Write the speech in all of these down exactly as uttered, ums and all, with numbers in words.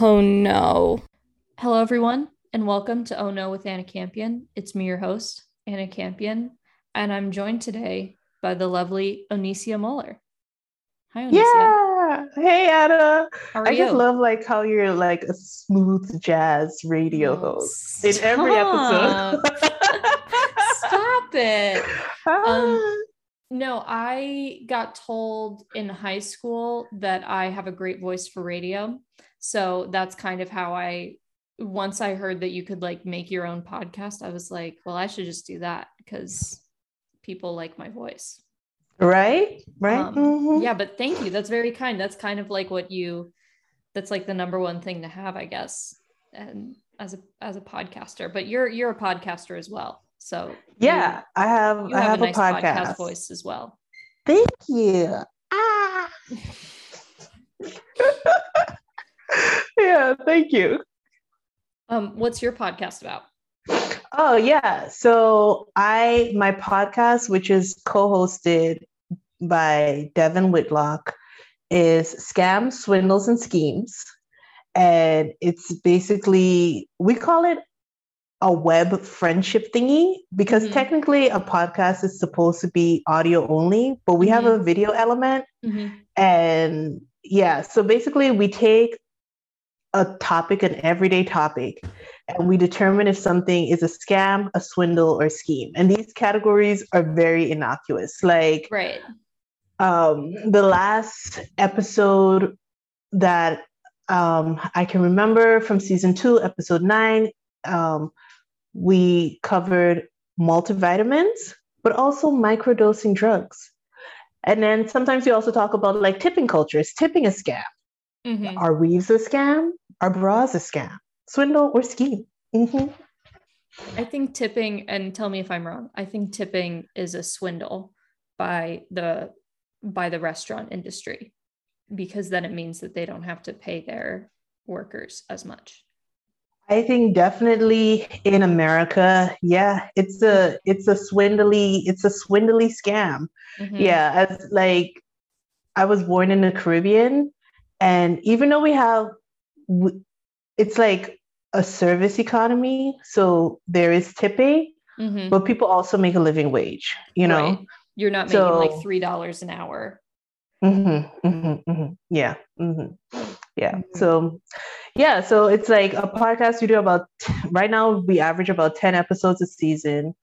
Oh no. Hello everyone and welcome to Oh No with Anna Campion. It's me, your host, Anna Campion, and I'm joined today by the lovely Onicia Muller. Hi, Onicia. Yeah. Hey, Anna. How are I you? Just love like how you're like a smooth jazz radio oh, host stop. in every episode. Stop it. Um, no, I got told in high school that I have a great voice for radio. So that's kind of how I, once I heard that you could like make your own podcast, I was like, well, I should just do that because people like my voice. Right. Right. Um, mm-hmm. Yeah. But thank you. That's very kind. That's kind of like what you, that's like the number one thing to have, I guess. And as a, as a podcaster, but you're, you're a podcaster as well. So yeah, you, I have, you have, I have a, a nice podcast. podcast voice as well. Thank you. Ah. Yeah. Thank you. Um, what's your podcast about? Oh yeah. So I, my podcast, which is co-hosted by Devin Whitlock, is Scams, Swindles, and Schemes. And it's basically, we call it a web friendship thingy because mm-hmm. technically a podcast is supposed to be audio only, but we mm-hmm. have a video element. Mm-hmm. And yeah, so basically we take a topic, an everyday topic, and we determine if something is a scam, a swindle, or a scheme. And these categories are very innocuous. Like right. um, the last episode that um, I can remember from season two, episode nine, um, we covered multivitamins, but also microdosing drugs. And then sometimes we also talk about like tipping culture. Is tipping a scam? Mm-hmm. Are weaves a scam? Are bras a scam? Swindle or scheme? Mm-hmm. I think tipping, and tell me if I'm wrong, I think tipping is a swindle by the by the restaurant industry, because then it means that they don't have to pay their workers as much. I think definitely in America, yeah, it's a it's a swindly it's a swindly scam. Mm-hmm. Yeah, as like I was born in the Caribbean. And even though we have, it's like a service economy, so there is tipping, mm-hmm. but people also make a living wage, you know? Right. You're not so, making like three dollars an hour. Mm-hmm, mm-hmm, mm-hmm, yeah. Mm-hmm, yeah. Mm-hmm. So, yeah. So it's like a podcast we do about, right now we average about ten episodes a season.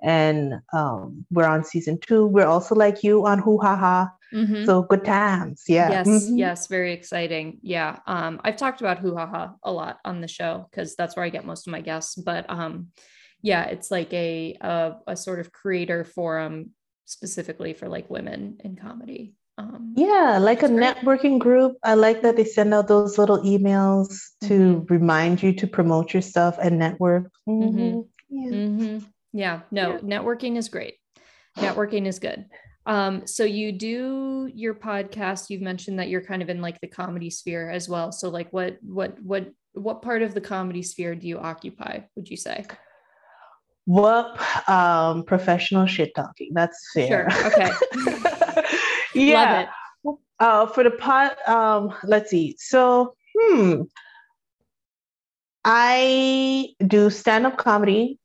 And um, we're on season two. We're also like you on Who Ha Ha. Mm-hmm. So good times. Yeah. Yes. Mm-hmm. Yes. Very exciting. Yeah. Um, I've talked about Who Ha Ha a lot on the show because that's where I get most of my guests. But um, yeah, it's like a, a, a sort of creator forum specifically for like women in comedy. Um, yeah. Like a great networking group. I like that they send out those little emails mm-hmm. to remind you to promote your stuff and network. Mm-hmm. Mm-hmm. Yeah. Mm-hmm. Yeah. No, yeah. Networking is great. Networking is good. Um, so you do your podcast. You've mentioned that you're kind of in like the comedy sphere as well. So like what, what, what, what part of the comedy sphere do you occupy, would you say? Well, um, professional shit talking. That's fair. Sure. Okay. Yeah. Love it. Uh, for the pod, um, let's see. So, hmm, I do stand-up comedy.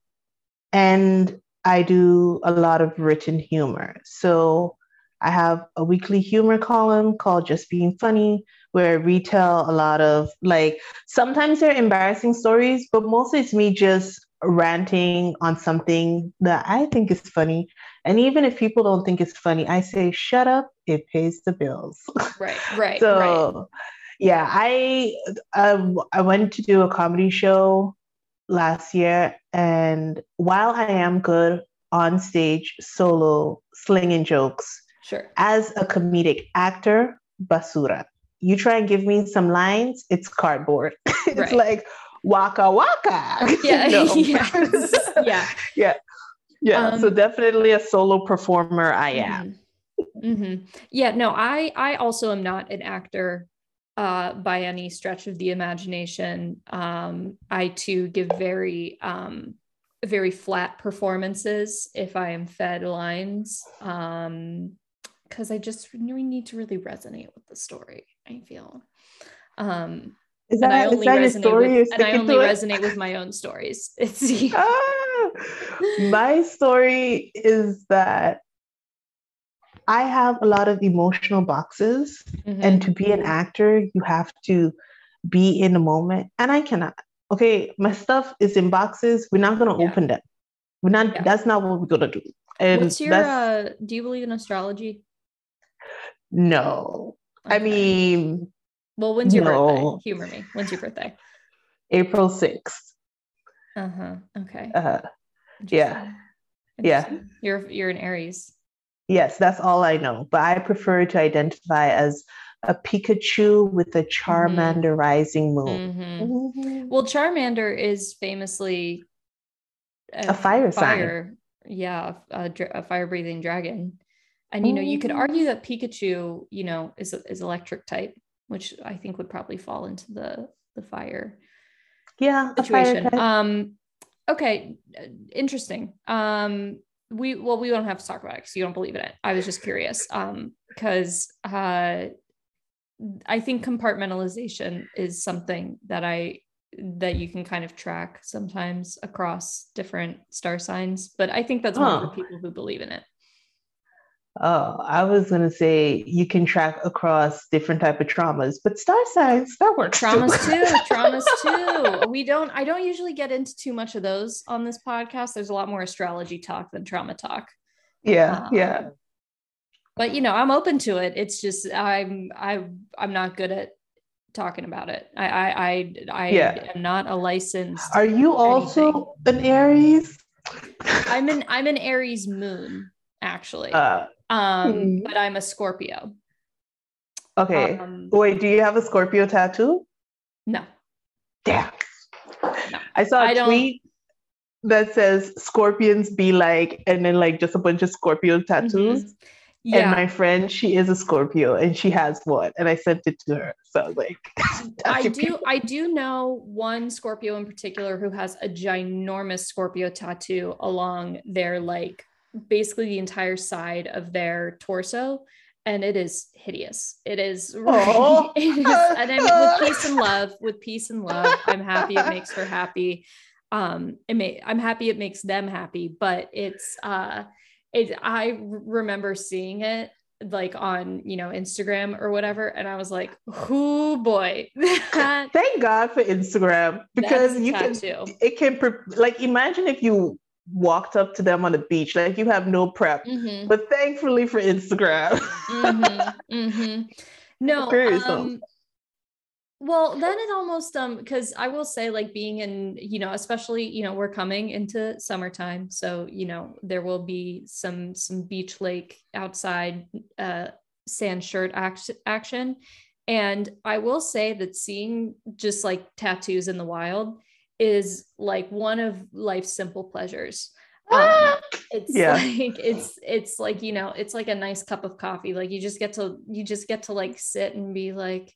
And I do a lot of written humor. So I have a weekly humor column called Just Being Funny, where I retell a lot of, like, sometimes they're embarrassing stories, but mostly it's me just ranting on something that I think is funny. And even if people don't think it's funny, I say, shut up, it pays the bills. Right, right, so, right. Yeah, I, I, I went to do a comedy show last year, and while I am good on stage solo slinging jokes, sure, as a comedic actor, basura. You try and give me some lines, it's cardboard. It's right. Like waka waka. Yeah. Yes. Yeah, yeah, yeah. Um, so definitely a solo performer I am. Mm-hmm. Yeah, no, I I also am not an actor Uh, by any stretch of the imagination. Um, I too give very, um, very flat performances if I am fed lines, um, because I just need to really resonate with the story, I feel. Um, Is that, and I only, is that resonate, your story with, and I only resonate with my own stories. It's, yeah. ah, my story is that I have a lot of emotional boxes, mm-hmm. and to be an actor, you have to be in the moment, and I cannot. Okay, my stuff is in boxes. We're not going to yeah. open them. We're not. Yeah. That's not what we're going to do. And what's your? Uh, do you believe in astrology? No, okay. I mean. Well, when's your no. birthday? Humor me. When's your birthday? April sixth. Uh-huh. Okay. Uh, Interesting. Yeah. Interesting. Yeah. You're you're an Aries. Yes, that's all I know. But I prefer to identify as a Pikachu with a Charmander mm-hmm. rising moon. Mm-hmm. Mm-hmm. Well, Charmander is famously a, a fire, fire sign. Yeah, a, a fire-breathing dragon. And, you know, mm-hmm. you could argue that Pikachu, you know, is is electric type, which I think would probably fall into the, the fire yeah, situation. Fire um, okay. Interesting. Um, we, well, we don't have to talk about it because you don't believe in it. I was just curious. Um, cause, uh, I think compartmentalization is something that I, that you can kind of track sometimes across different star signs, but I think that's huh. more for people who believe in it. Oh, I was going to say you can track across different type of traumas, but star signs, that works. Traumas too. too traumas too. We don't, I don't usually get into too much of those on this podcast. There's a lot more astrology talk than trauma talk. Yeah. Um, yeah. But you know, I'm open to it. It's just, I'm, I, I'm not good at talking about it. I, I, I, I yeah. am not a licensed. Are you also anything. An Aries? I'm an, I'm an Aries moon actually. Uh, Um, mm-hmm. but I'm a Scorpio. Okay. Um, Wait, do you have a Scorpio tattoo? No. Damn. No. I saw a I tweet don't... that says Scorpions be like, and then like just a bunch of Scorpio tattoos. Mm-hmm. Yeah. And my friend, she is a Scorpio and she has one. And I sent it to her. So I was like, I do, people. I do know one Scorpio in particular who has a ginormous Scorpio tattoo along their like basically the entire side of their torso, and it is hideous. It is, right, it is and I mean, with peace and love, with peace and love, I'm happy it makes her happy. Um, it may, I'm happy it makes them happy, but it's, uh, it, I remember seeing it like on, you know, Instagram or whatever. And I was like, oh boy. Thank God for Instagram, because you can, it can like, imagine if you walked up to them on the beach, like you have no prep, mm-hmm. but thankfully for Instagram. mm-hmm. Mm-hmm. No, um, well, then it almost, um, because I will say, like, being in, you know, especially, you know, we're coming into summertime, so you know there will be some some beach, lake, outside, uh, sand shirt act- action, and I will say that seeing just like tattoos in the wild is like one of life's simple pleasures. Um, it's yeah. like, it's, it's like, you know, it's like a nice cup of coffee. Like you just get to, you just get to like sit and be like,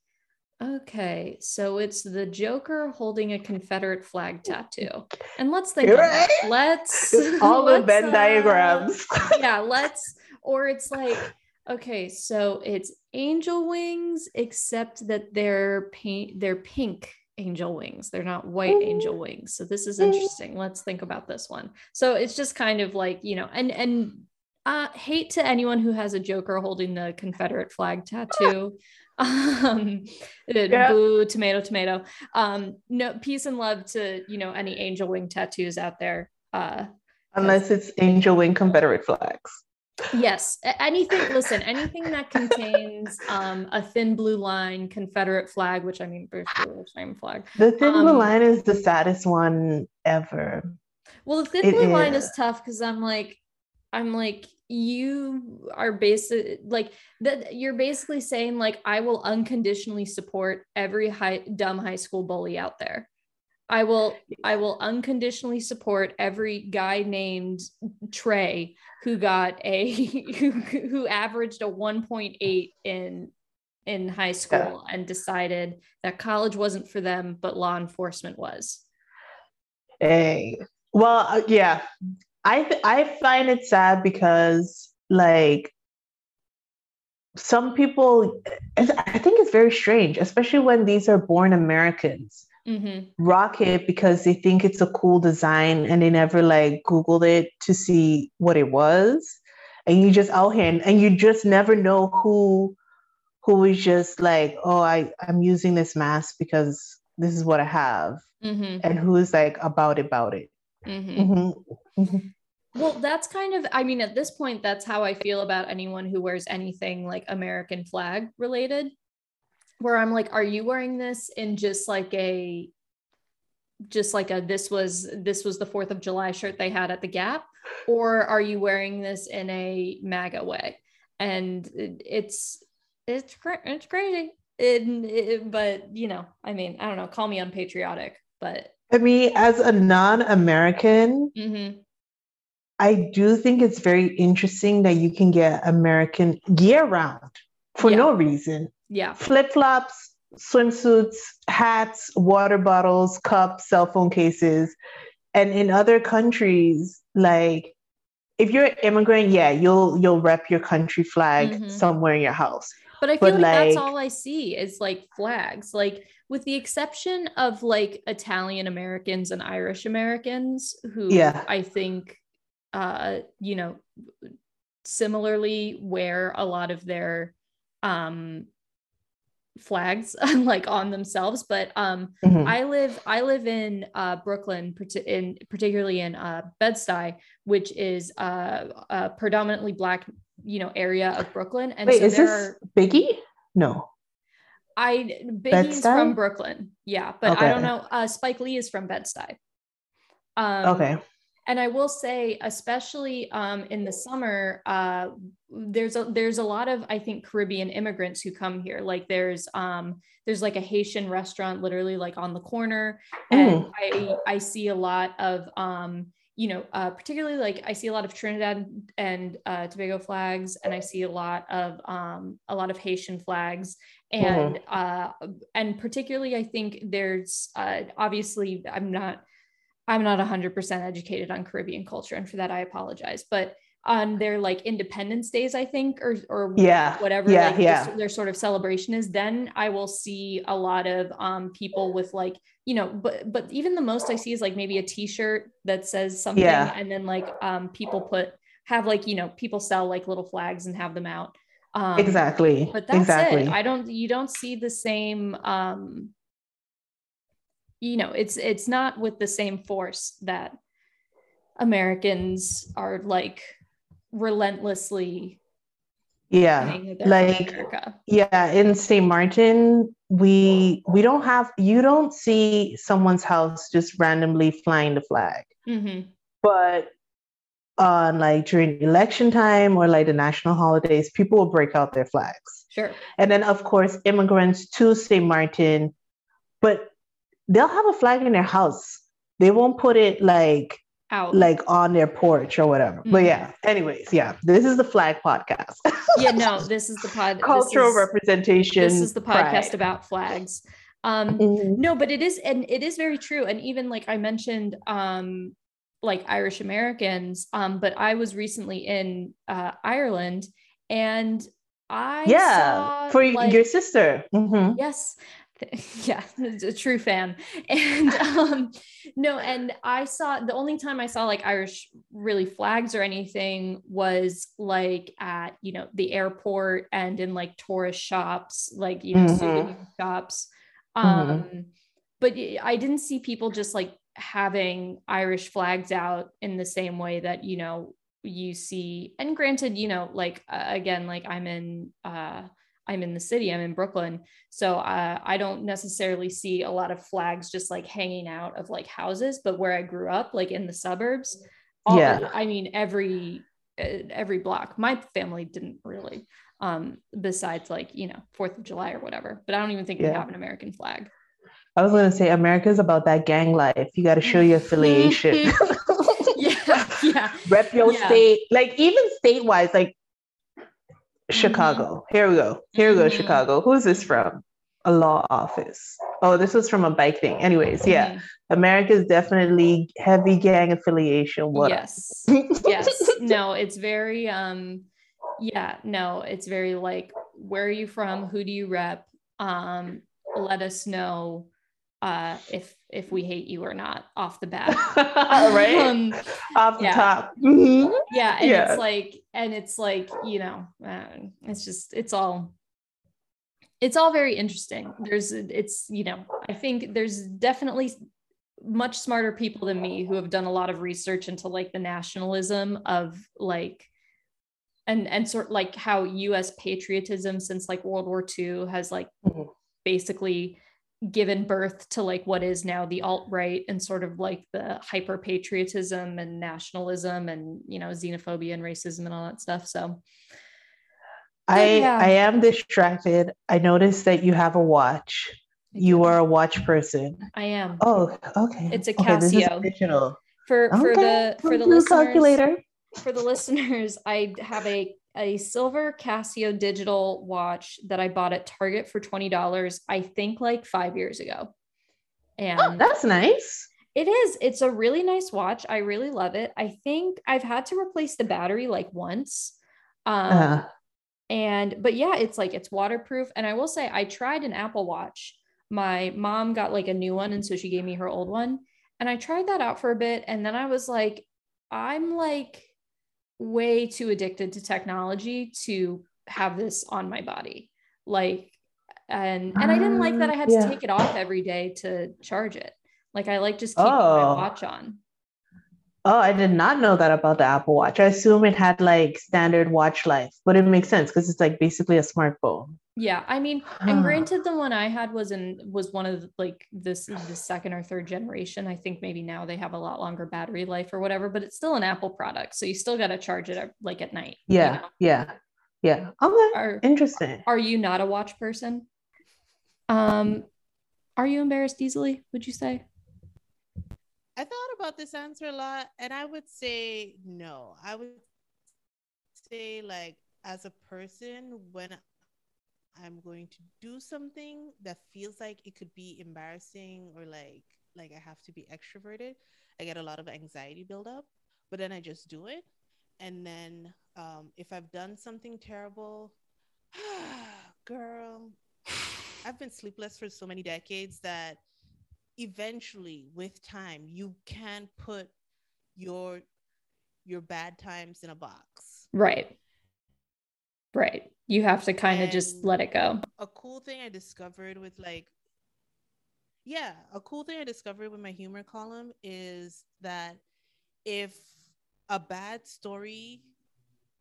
okay, so it's the Joker holding a Confederate flag tattoo. And let's think, right. let's it's all let's, the Venn uh, diagrams. yeah. Let's, or it's like, okay, so it's angel wings, except that they're paint, they're pink angel wings, they're not white angel wings, so this is interesting, let's think about this one. So it's just kind of like, you know, and and uh hate to anyone who has a Joker holding the Confederate flag tattoo. um yeah. Boo, tomato tomato. Um no, peace and love to, you know, any angel wing tattoos out there, uh unless it's angel wing Confederate flags. Yes, anything, listen, anything that contains um a thin blue line Confederate flag, which I mean same flag. The thin um, blue line is the saddest one ever. Well, the thin it blue is. line is tough, because I'm like, I'm like, you are basically like that, you're basically saying like, I will unconditionally support every high dumb high school bully out there. I will, I will unconditionally support every guy named Trey who got a, who, who averaged a one point eight in, in high school and decided that college wasn't for them, but law enforcement was. Hey, well, yeah, I, th- I find it sad because like, some people, I think it's very strange, especially when these are born Americans, mm-hmm. rock it because they think it's a cool design and they never like Googled it to see what it was. And you just out here and, and you just never know who who is just like, oh, I, I'm using this mask because this is what I have. Mm-hmm. And who is like about about it. Mm-hmm. Mm-hmm. Mm-hmm. Well, that's kind of, I mean, at this point, that's how I feel about anyone who wears anything like American flag related, where I'm like, are you wearing this in just like a, just like a, this was, this was the fourth of July shirt they had at the Gap, or are you wearing this in a MAGA way? And it's, it's, it's crazy. It, it, but you know, I mean, I don't know, call me unpatriotic, but. I mean, as a non-American, mm-hmm. I do think it's very interesting that you can get American year round for yeah. no reason. Yeah. Flip-flops, swimsuits, hats, water bottles, cups, cell phone cases. And in other countries, like if you're an immigrant, yeah, you'll you'll rep your country flag mm-hmm. somewhere in your house. But I feel but like, like that's all I see is like flags, like with the exception of like Italian Americans and Irish Americans who yeah. I think uh you know similarly wear a lot of their um flags like on themselves, but um mm-hmm. I live I live in uh Brooklyn, in particularly in uh Bed-Stuy, which is uh a predominantly black you know area of Brooklyn. And wait, so is there this are, Biggie? No, I Biggie's Bed-Stuy? From Brooklyn, yeah, but okay. I don't know. uh Spike Lee is from Bed-Stuy. um okay And I will say, especially um, in the summer, uh, there's a, there's a lot of, I think, Caribbean immigrants who come here. Like there's um, there's like a Haitian restaurant literally like on the corner. And mm. I, I see a lot of, um, you know, uh, particularly like I see a lot of Trinidad and uh, Tobago flags. And I see a lot of um, a lot of Haitian flags. And mm-hmm. uh, and particularly, I think there's uh, obviously I'm not. I'm not one hundred percent educated on Caribbean culture, and for that I apologize. But on their like Independence Days, I think, or or yeah. whatever yeah, like, yeah. their sort of celebration is, then I will see a lot of um, people with like, you know, but but even the most I see is like maybe a T-shirt that says something, yeah. and then like um, people put have like you know people sell like little flags and have them out. Um, exactly. But that's exactly. it. I don't. You don't see the same. Um, you know, it's, it's not with the same force that Americans are like relentlessly. Yeah. Like, yeah. In Saint Martin, we, we don't have, you don't see someone's house just randomly flying the flag, mm-hmm. but on uh, like during election time or like the national holidays, people will break out their flags. Sure. And then of course, immigrants to Saint Martin, but they'll have a flag in their house. They won't put it like out, like on their porch or whatever. Mm-hmm. But yeah, anyways, yeah, this is the flag podcast. Yeah, no, this is the pod. Cultural this is, representation. This is the podcast pride. About flags. Um, mm-hmm. No, but it is, and it is very true. And even like I mentioned, um, like Irish Americans, um, but I was recently in uh, Ireland, and I yeah saw, for like, your sister. Mm-hmm. Yes. Yeah, a true fan. And um no, and I saw the only time I saw like Irish really flags or anything was like at you know the airport and in like tourist shops, like you know mm-hmm. souvenir shops. Um mm-hmm. But I didn't see people just like having Irish flags out in the same way that you know you see. And granted, you know, like uh, again, like I'm in uh I'm in the city, I'm in Brooklyn. So uh, I don't necessarily see a lot of flags just like hanging out of like houses, but where I grew up, like in the suburbs, all yeah. the, I mean, every, every block, my family didn't really, um, besides like, you know, fourth of July or whatever, but I don't even think yeah. we have an American flag. I was going to say America's about that gang life. You got to show your affiliation. yeah, yeah. Rep your yeah. state, like even state-wise, like Chicago. Mm-hmm. Here we go. Here we go, mm-hmm. Chicago. Who's this from? A law office. Oh, this was from a bike thing. Anyways, yeah. Mm-hmm. America's definitely heavy gang affiliation. What yes. yes. No, it's very um yeah, no, it's very like where are you from? Who do you rep? Um, let us know uh, if if we hate you or not off the bat. Right? Um, off the yeah. top. Mm-hmm. Yeah. And yeah. it's like, and it's like, you know, uh, it's just, it's all, it's all very interesting. There's, it's, you know, I think there's definitely much smarter people than me who have done a lot of research into like the nationalism of like, and, and sort of like how U S patriotism since like World War Two has like mm-hmm. basically given birth to like what is now the alt-right and sort of like the hyper patriotism and nationalism and, you know, xenophobia and racism and all that stuff. So I, yeah. I am distracted. I noticed that you have a watch. You are a watch person. I am. Oh, okay. It's a Casio. Okay, for for okay. the for the listeners, calculator. For the listeners, I have a a silver Casio digital watch that I bought at Target for twenty dollars. I think like five years ago. And oh, that's nice. It is. It's a really nice watch. I really love it. I think I've had to replace the battery like once. Um, uh-huh. And but yeah, it's like it's waterproof. And I will say, I tried an Apple Watch. My mom got like a new one, and so she gave me her old one, and I tried that out for a bit, and then I was like, I'm like way too addicted to technology to have this on my body, like, and and I didn't like that I had yeah. to take it off every day to charge it. Like I like just keep oh. my watch on. Oh, I did not know that about the Apple Watch. I assume it had like standard watch life, but it makes sense because it's like basically a smartphone. Yeah, I mean, and granted, the one I had was in was one of the, like this the second or third generation. I think maybe now they have a lot longer battery life or whatever, but it's still an Apple product, so you still got to charge it like at night. Yeah, you know? yeah, yeah. Okay, are, interesting. Are you not a watch person? Um, are you embarrassed easily? Would you say? I thought about this answer a lot, and I would say no. I would say like as a person when. I'm going to do something that feels like it could be embarrassing or like like I have to be extroverted. I get a lot of anxiety buildup, but then I just do it. And then um, if I've done something terrible, girl, I've been sleepless for so many decades that eventually with time, you can put your your bad times in a box. Right. Right. You have to kind of just let it go. A cool thing I discovered with like, yeah, a cool thing I discovered with my humor column is that if a bad story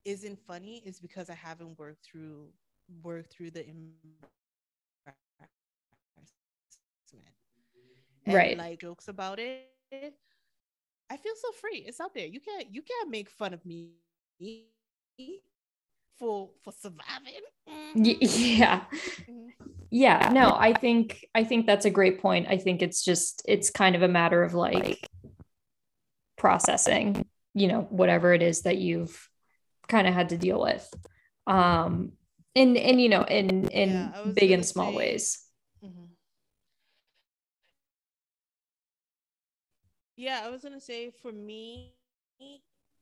isn't funny, it's because I haven't worked through, worked through the embarrassment. And right. like jokes about it. I feel so free. It's out there. You can't, you can't make fun of me. For for surviving. Yeah. Yeah. No, I think I think that's a great point. I think it's just it's kind of a matter of like processing, you know, whatever it is that you've kind of had to deal with. Um and and you know, in in yeah, big and small say, ways. Mm-hmm. Yeah, I was gonna say for me,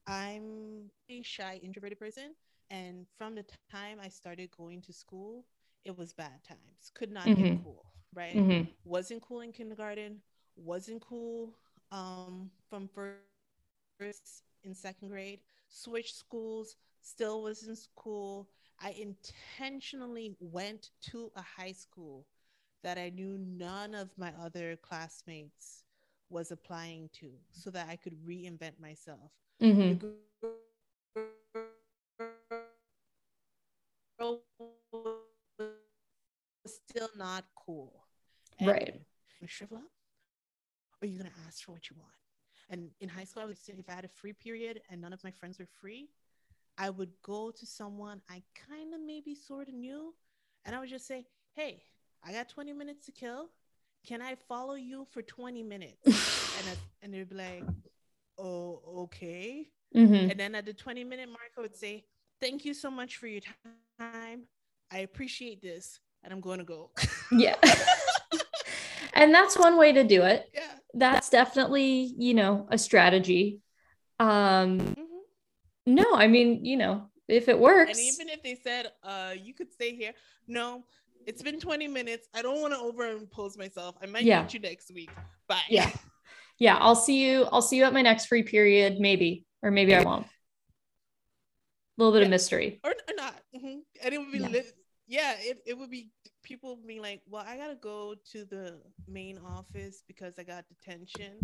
I'm a shy, introverted person. And from the time I started going to school, it was bad times. Could not mm-hmm. get cool, right? Mm-hmm. Wasn't cool in kindergarten. Wasn't cool um, from first and second grade. Switched schools. Still wasn't cool. I intentionally went to a high school that I knew none of my other classmates was applying to so that I could reinvent myself. Mm-hmm. Still not cool, and right? You shrivel up, or you're gonna ask for what you want. And in high school, I would say if I had a free period and none of my friends were free, I would go to someone I kind of maybe sort of knew, and I would just say, "Hey, I got twenty minutes to kill. Can I follow you for twenty minutes?" and I, and they'd be like, "Oh, okay." Mm-hmm. And then at the twenty minute mark, I would say, "Thank you so much for your time. I appreciate this, and I'm going to go." Yeah. And that's one way to do it. Yeah. That's definitely, you know, a strategy. Um, mm-hmm. No, I mean, you know, if it works. And even if they said, uh, you could stay here. No, it's been twenty minutes. I don't want to overimpose myself. I might yeah. meet you next week. Bye. Yeah. Yeah. I'll see you. I'll see you at my next free period. Maybe, or maybe I won't. A little bit yeah. of mystery. Or, or not. Mm-hmm. And it would be, yeah, li- yeah it, it would be people being like, well, I got to go to the main office because I got detention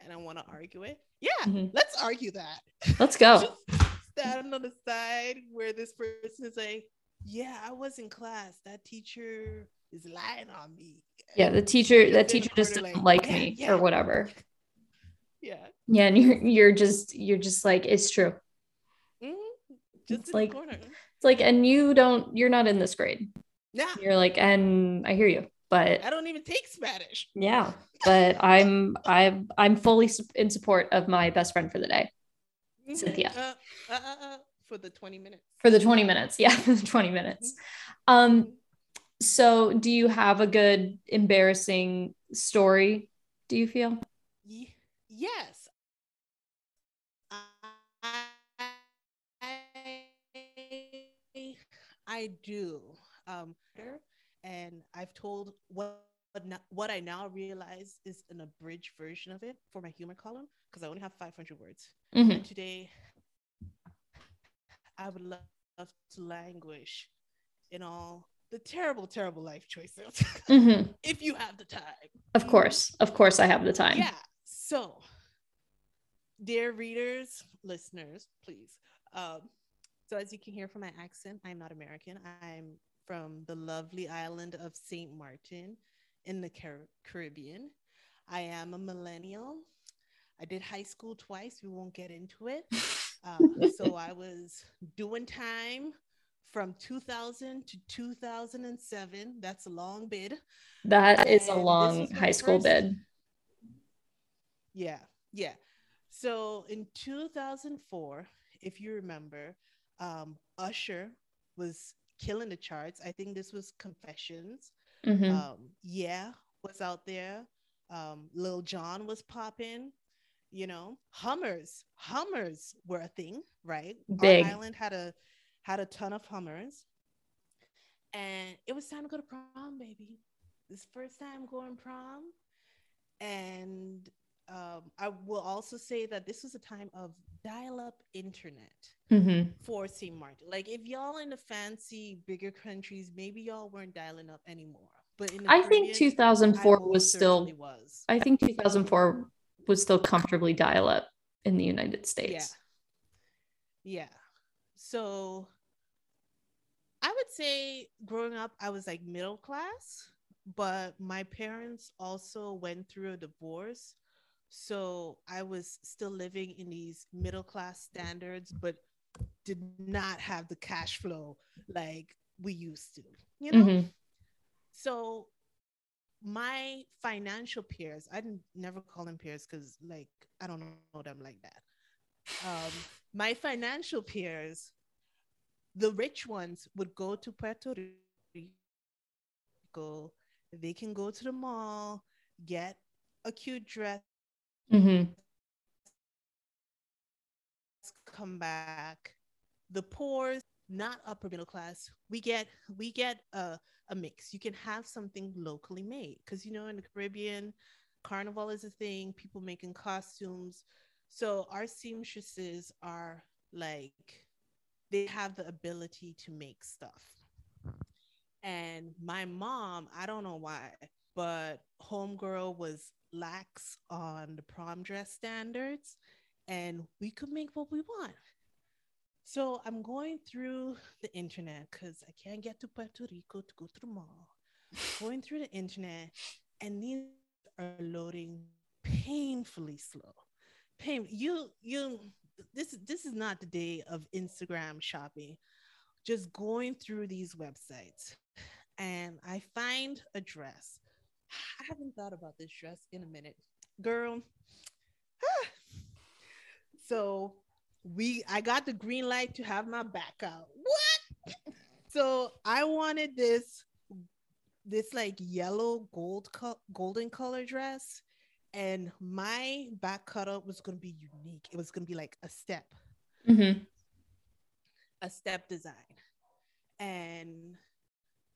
and I want to argue it. Yeah. Mm-hmm. Let's argue that. Let's go. Just stand on the side where this person is like, yeah, I was in class. That teacher is lying on me. Yeah. The teacher, that teacher just didn't like, like yeah, me yeah. or whatever. Yeah. Yeah. And you're, you're just, you're just like, it's true. Just it's like, it's like, and you don't, you're not in this grade. Yeah. You're like, and I hear you, but I don't even take Spanish. Yeah. But I'm, I'm, I'm fully in support of my best friend for the day. Mm-hmm. Cynthia. Uh, uh, uh, uh, for the twenty minutes. For the twenty minutes. Yeah. For the twenty minutes. Um, so do you have a good embarrassing story? Do you feel? Y- yes. I do, um, and I've told what what I now realize is an abridged version of it for my humor column because I only have five hundred words. Mm-hmm. And today, I would love to languish in all the terrible, terrible life choices. Mm-hmm. If you have the time. Of course, of course, I have the time. Yeah. So, dear readers, listeners, please. Um, So as you can hear from my accent, I'm not American. I'm from the lovely island of Saint Martin in the Car- Caribbean. I am a millennial. I did high school twice. We won't get into it. Uh, so I was doing time from two thousand to two thousand seven. That's a long bid. That is and a long high school first... bid. Yeah, yeah. So in two thousand four, if you remember, Um, Usher was killing the charts. I think this was Confessions. Mm-hmm. Um, yeah, was out there. Um, Lil Jon was popping. You know, Hummers, Hummers were a thing, right? Big. Our island had a had a ton of Hummers, and it was time to go to prom, baby. This first time going prom, and um, I will also say that this was a time of dial-up internet. Mm-hmm. For Saint Martin. Like if y'all in the fancy bigger countries, maybe y'all weren't dialing up anymore. But in the I Caribbean, think two thousand four was still was. I think two thousand four was still comfortably dial up in the United States. Yeah. Yeah. So I would say growing up I was like middle class, but my parents also went through a divorce. So I was still living in these middle class standards, but did not have the cash flow like we used to, you know? Mm-hmm. So my financial peers, I never call them peers because like, I don't know them like that. Um, my financial peers, the rich ones would go to Puerto Rico. They can go to the mall, get a cute dress, mm-hmm, come back. The poor, not upper middle class, we get we get a, a mix. You can have something locally made because, you know, in the Caribbean, carnival is a thing, people making costumes. So our seamstresses are like, they have the ability to make stuff. And my mom, I don't know why, but homegirl was lax on the prom dress standards, and we could make what we want. So I'm going through the internet because I can't get to Puerto Rico to go to the mall. Going through the internet, and these are loading painfully slow. Pain. You you. This this is not the day of Instagram shopping. Just going through these websites, and I find a dress. I haven't thought about this dress in a minute, girl. Ah. So we, I got the green light to have my back out. What? So I wanted this, this like yellow gold, co- golden color dress, and my back cutout was gonna be unique. It was gonna be like a step. Mm-hmm. a step design, and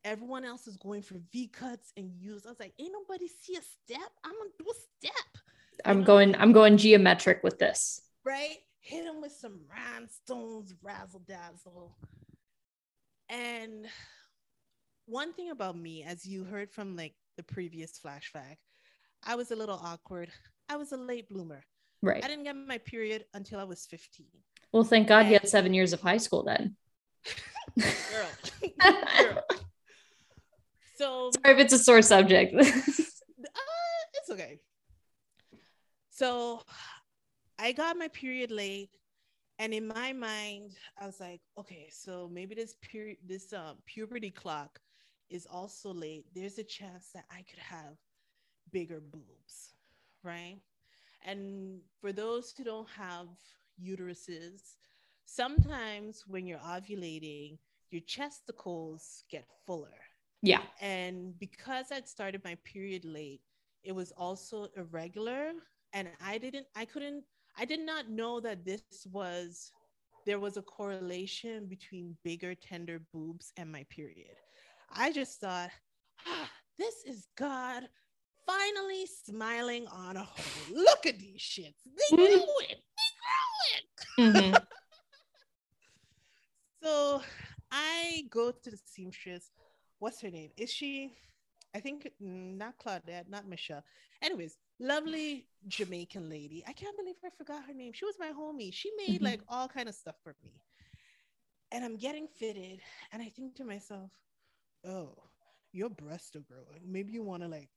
everyone else is going for V-cuts and U's. I was like, ain't nobody see a step. I'm going to do a step. I'm you going, know? I'm going geometric with this. Right? Hit them with some rhinestones, razzle dazzle. And one thing about me, as you heard from like the previous flashback, I was a little awkward. I was a late bloomer. Right. I didn't get my period until I was fifteen. Well, thank God and- you had seven years of high school then. Girl. Girl. So sorry if it's a sore subject. uh, it's okay. So I got my period late, and in my mind, I was like, okay, so maybe this period, this um, puberty clock is also late. There's a chance that I could have bigger boobs, right? And for those who don't have uteruses, sometimes when you're ovulating, your chesticles get fuller. Yeah. And because I'd started my period late, it was also irregular. And I didn't, I couldn't, I did not know that this was, there was a correlation between bigger, tender boobs and my period. I just thought, ah, this is God finally smiling on a hole. Look at these shits. They grew it. They grew it. Mm-hmm. So I go to the seamstress. What's her name? Is she, I think, not Claudette, not Michelle. Anyways, lovely Jamaican lady. I can't believe I forgot her name. She was my homie. She made mm-hmm. like all kind of stuff for me. And I'm getting fitted. And I think to myself, oh, your breasts are growing. Maybe you want to like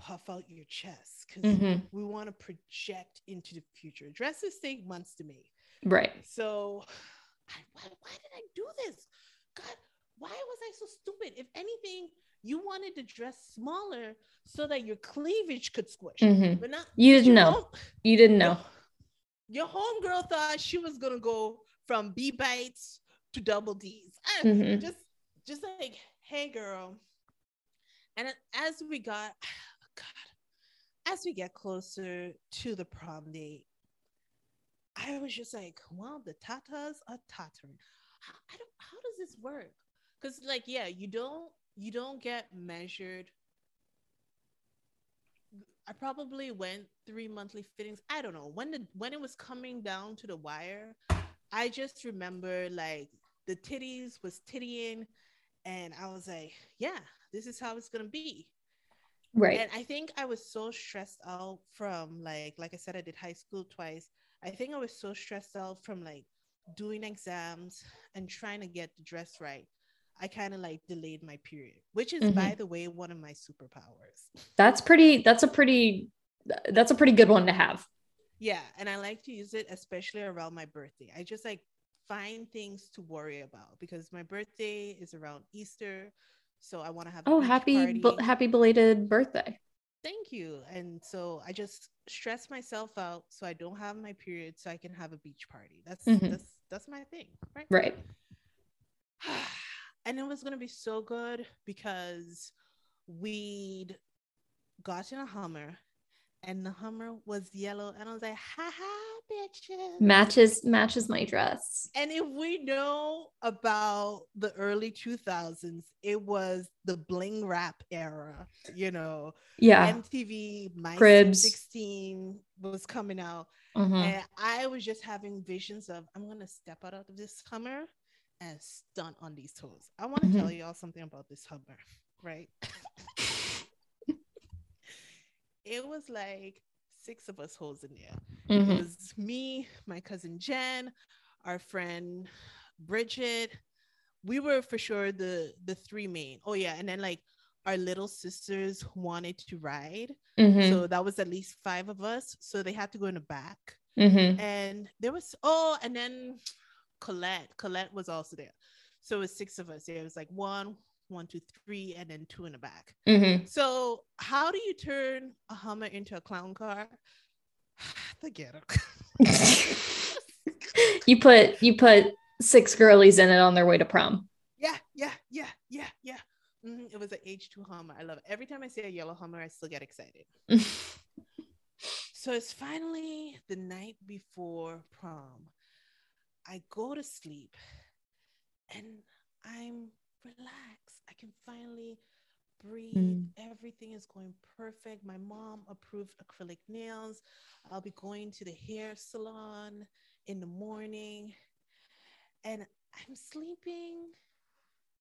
puff out your chest because mm-hmm. we want to project into the future. Dresses take months to make. Right. So I, why, why did I do this? God, why was I so stupid? If anything, you wanted to dress smaller so that your cleavage could squish. Mm-hmm. But not, you didn't know. Home, you didn't know. Your homegirl thought she was going to go from B bites to double D's. I, mm-hmm. Just just like, hey, girl. And as we got, God, as we get closer to the prom date, I was just like, well, the tatas are tottering. How, I don't, how does this work? Because, like, yeah, you don't, you don't get measured. I probably went three monthly fittings. I don't know. When the, when it was coming down to the wire, I just remember, like, the titties was tittying, and I was like, yeah, this is how it's going to be. Right. And I think I was so stressed out from, like, like I said, I did high school twice. I think I was so stressed out from, like, doing exams and trying to get the dress right. I kind of like delayed my period, which is, mm-hmm. by the way, one of my superpowers. That's pretty, that's a pretty, that's a pretty good one to have. Yeah. And I like to use it, especially around my birthday. I just like find things to worry about because my birthday is around Easter. So I want to have a oh, happy, b- happy belated birthday. Thank you. And so I just stress myself out so I don't have my period so I can have a beach party. That's, mm-hmm. that's, that's my thing. Right. Right. And it was going to be so good because we'd gotten a Hummer and the Hummer was yellow. And I was like, ha ha, bitches. Matches, matches my dress. And if we know about the early two thousands, it was the bling rap era, you know. Yeah. M T V, My sixteen was coming out. Mm-hmm. And I was just having visions of, I'm going to step out of this Hummer and stunt on these toes. I want to mm-hmm. tell y'all something about this Hummer, right? It was like six of us hoes in there. Mm-hmm. It was me, my cousin Jen, our friend Bridget. We were for sure the the three main. Oh yeah, and then like our little sisters wanted to ride, mm-hmm. so that was at least five of us. So they had to go in the back, mm-hmm. and there was oh, and then. Colette Colette was also there, so it was six of us there. It was like one one two three, and then two in the back. Mm-hmm. So how do you turn a Hummer into a clown car? The ghetto. you put you put six girlies in it on their way to prom. Yeah yeah yeah yeah yeah mm-hmm. It was an H two Hummer. I love it. Every time I see a yellow Hummer, I still get excited. So it's finally the night before prom. I go to sleep and I'm relaxed. I can finally breathe. Mm. Everything is going perfect. My mom approved acrylic nails. I'll be going to the hair salon in the morning, and I'm sleeping.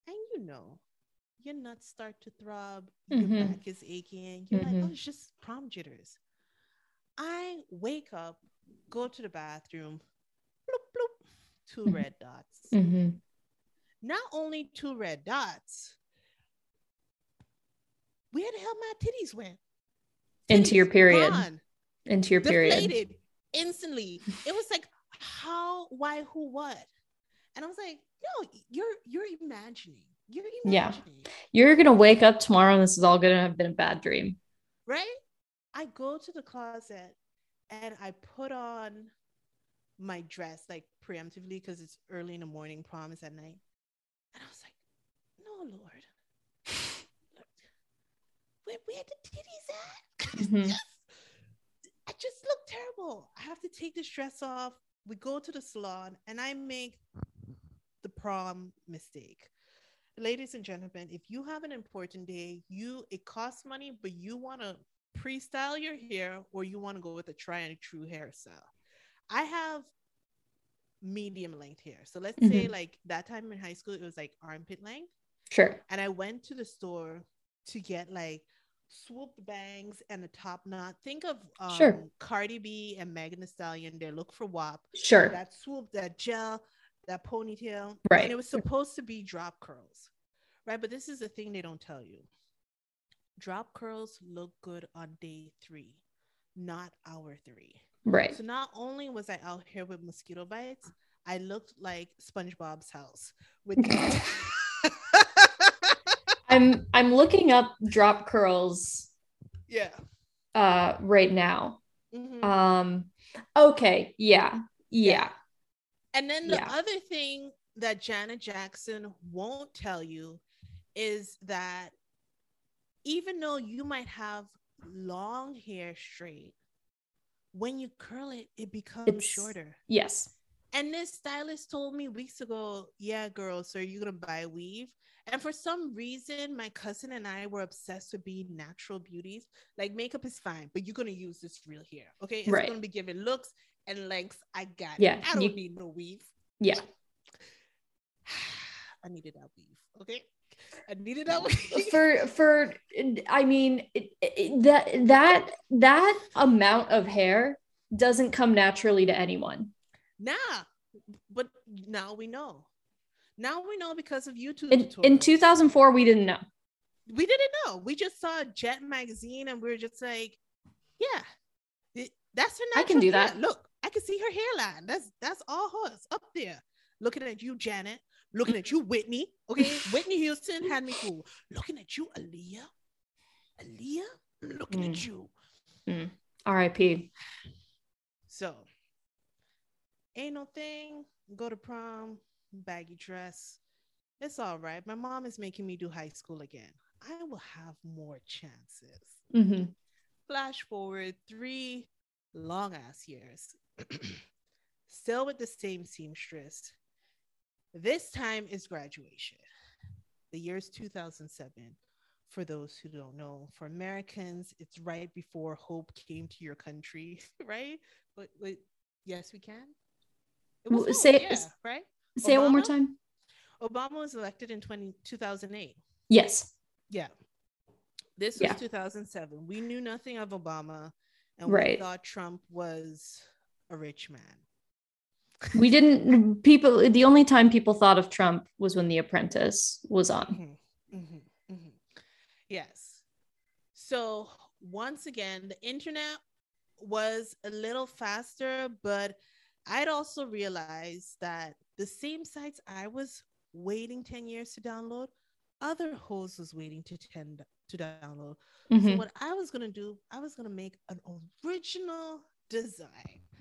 And you know, your nuts start to throb. Mm-hmm. Your back is aching. You're mm-hmm. like, oh, it's just prom jitters. I wake up, go to the bathroom, bloop, bloop, two mm-hmm. red dots. Mm-hmm. Not only two red dots, where the hell my titties went? Titties Into your period. Gone. Into your period. Deflated instantly. It was like, how, why, who, what? And I was like, no, you're you're imagining. You're imagining. Yeah. You're gonna wake up tomorrow and this is all gonna have been a bad dream. Right? I go to the closet and I put on my dress like preemptively because it's early in the morning, prom is at night. And I was like, no, Lord. Where, where the titties at? Mm-hmm. Just, I just look terrible. I have to take this dress off. We go to the salon and I make the prom mistake. Ladies and gentlemen, if you have an important day, you it costs money, but you want to pre-style your hair or you want to go with a try and true hairstyle. I have medium length hair. So let's mm-hmm. say like that time in high school, it was like armpit length. Sure. And I went to the store to get like swooped bangs and a top knot. Think of um, sure. Cardi B and Megan Thee Stallion. They look for W A P. Sure. That swoop, that gel, that ponytail. Right. And it was supposed to be drop curls. Right. But this is the thing they don't tell you. Drop curls look good on day three, not hour three. Right. So not only was I out here with mosquito bites, I looked like SpongeBob's house with. I'm I'm looking up drop curls. Yeah. Uh, right now. Mm-hmm. Um. Okay. Yeah. Yeah. And then the yeah. other thing that Janet Jackson won't tell you is that even though you might have long hair straight, when you curl it, it becomes it's, shorter. Yes. And this stylist told me weeks ago, yeah, girl, so are you going to buy a weave? And for some reason, my cousin and I were obsessed with being natural beauties. Like, makeup is fine, but you're going to use this real hair, okay? It's right. going to be given looks and lengths. I got yeah, it. I don't you, need no weave. Yeah. I needed that weave, okay? I needed that weave. For, for I mean, it, it, that that that amount of hair doesn't come naturally to anyone. Nah, but now we know. Now we know because of YouTube in, tutorials. In two thousand four, we didn't know. We didn't know. We just saw Jet magazine and we were just like, yeah, that's her natural I can do hair. That. Look, I can see her hairline. That's that's all hers up there. Looking at you, Janet. Looking at you, Whitney. Okay, Whitney Houston had me fooled. Looking at you, Aaliyah. Aaliyah, I'm looking mm. at you. Mm. R I P So, ain't no thing. Go to prom. Baggy dress. It's all right. My mom is making me do high school again. I will have more chances. Mm-hmm. Flash forward three long ass years. Still with the same seamstress. This time is graduation. The year is two thousand seven. For those who don't know, for Americans, it's right before hope came to your country, right? But, but yes, we can. It was well, hope, say yeah, it. Right? Say Obama? It one more time. Obama was elected in twenty, two thousand eight. Yes. Yeah. This was yeah. two thousand seven. We knew nothing of Obama. And right. we thought Trump was a rich man. We didn't, people, the only time people thought of Trump was when The Apprentice was on. Mm-hmm, mm-hmm, mm-hmm. Yes. So once again, the internet was a little faster, but I'd also realized that the same sites I was waiting ten years to download, other hoes was waiting to tend to download. Mm-hmm. So what I was going to do, I was going to make an original design.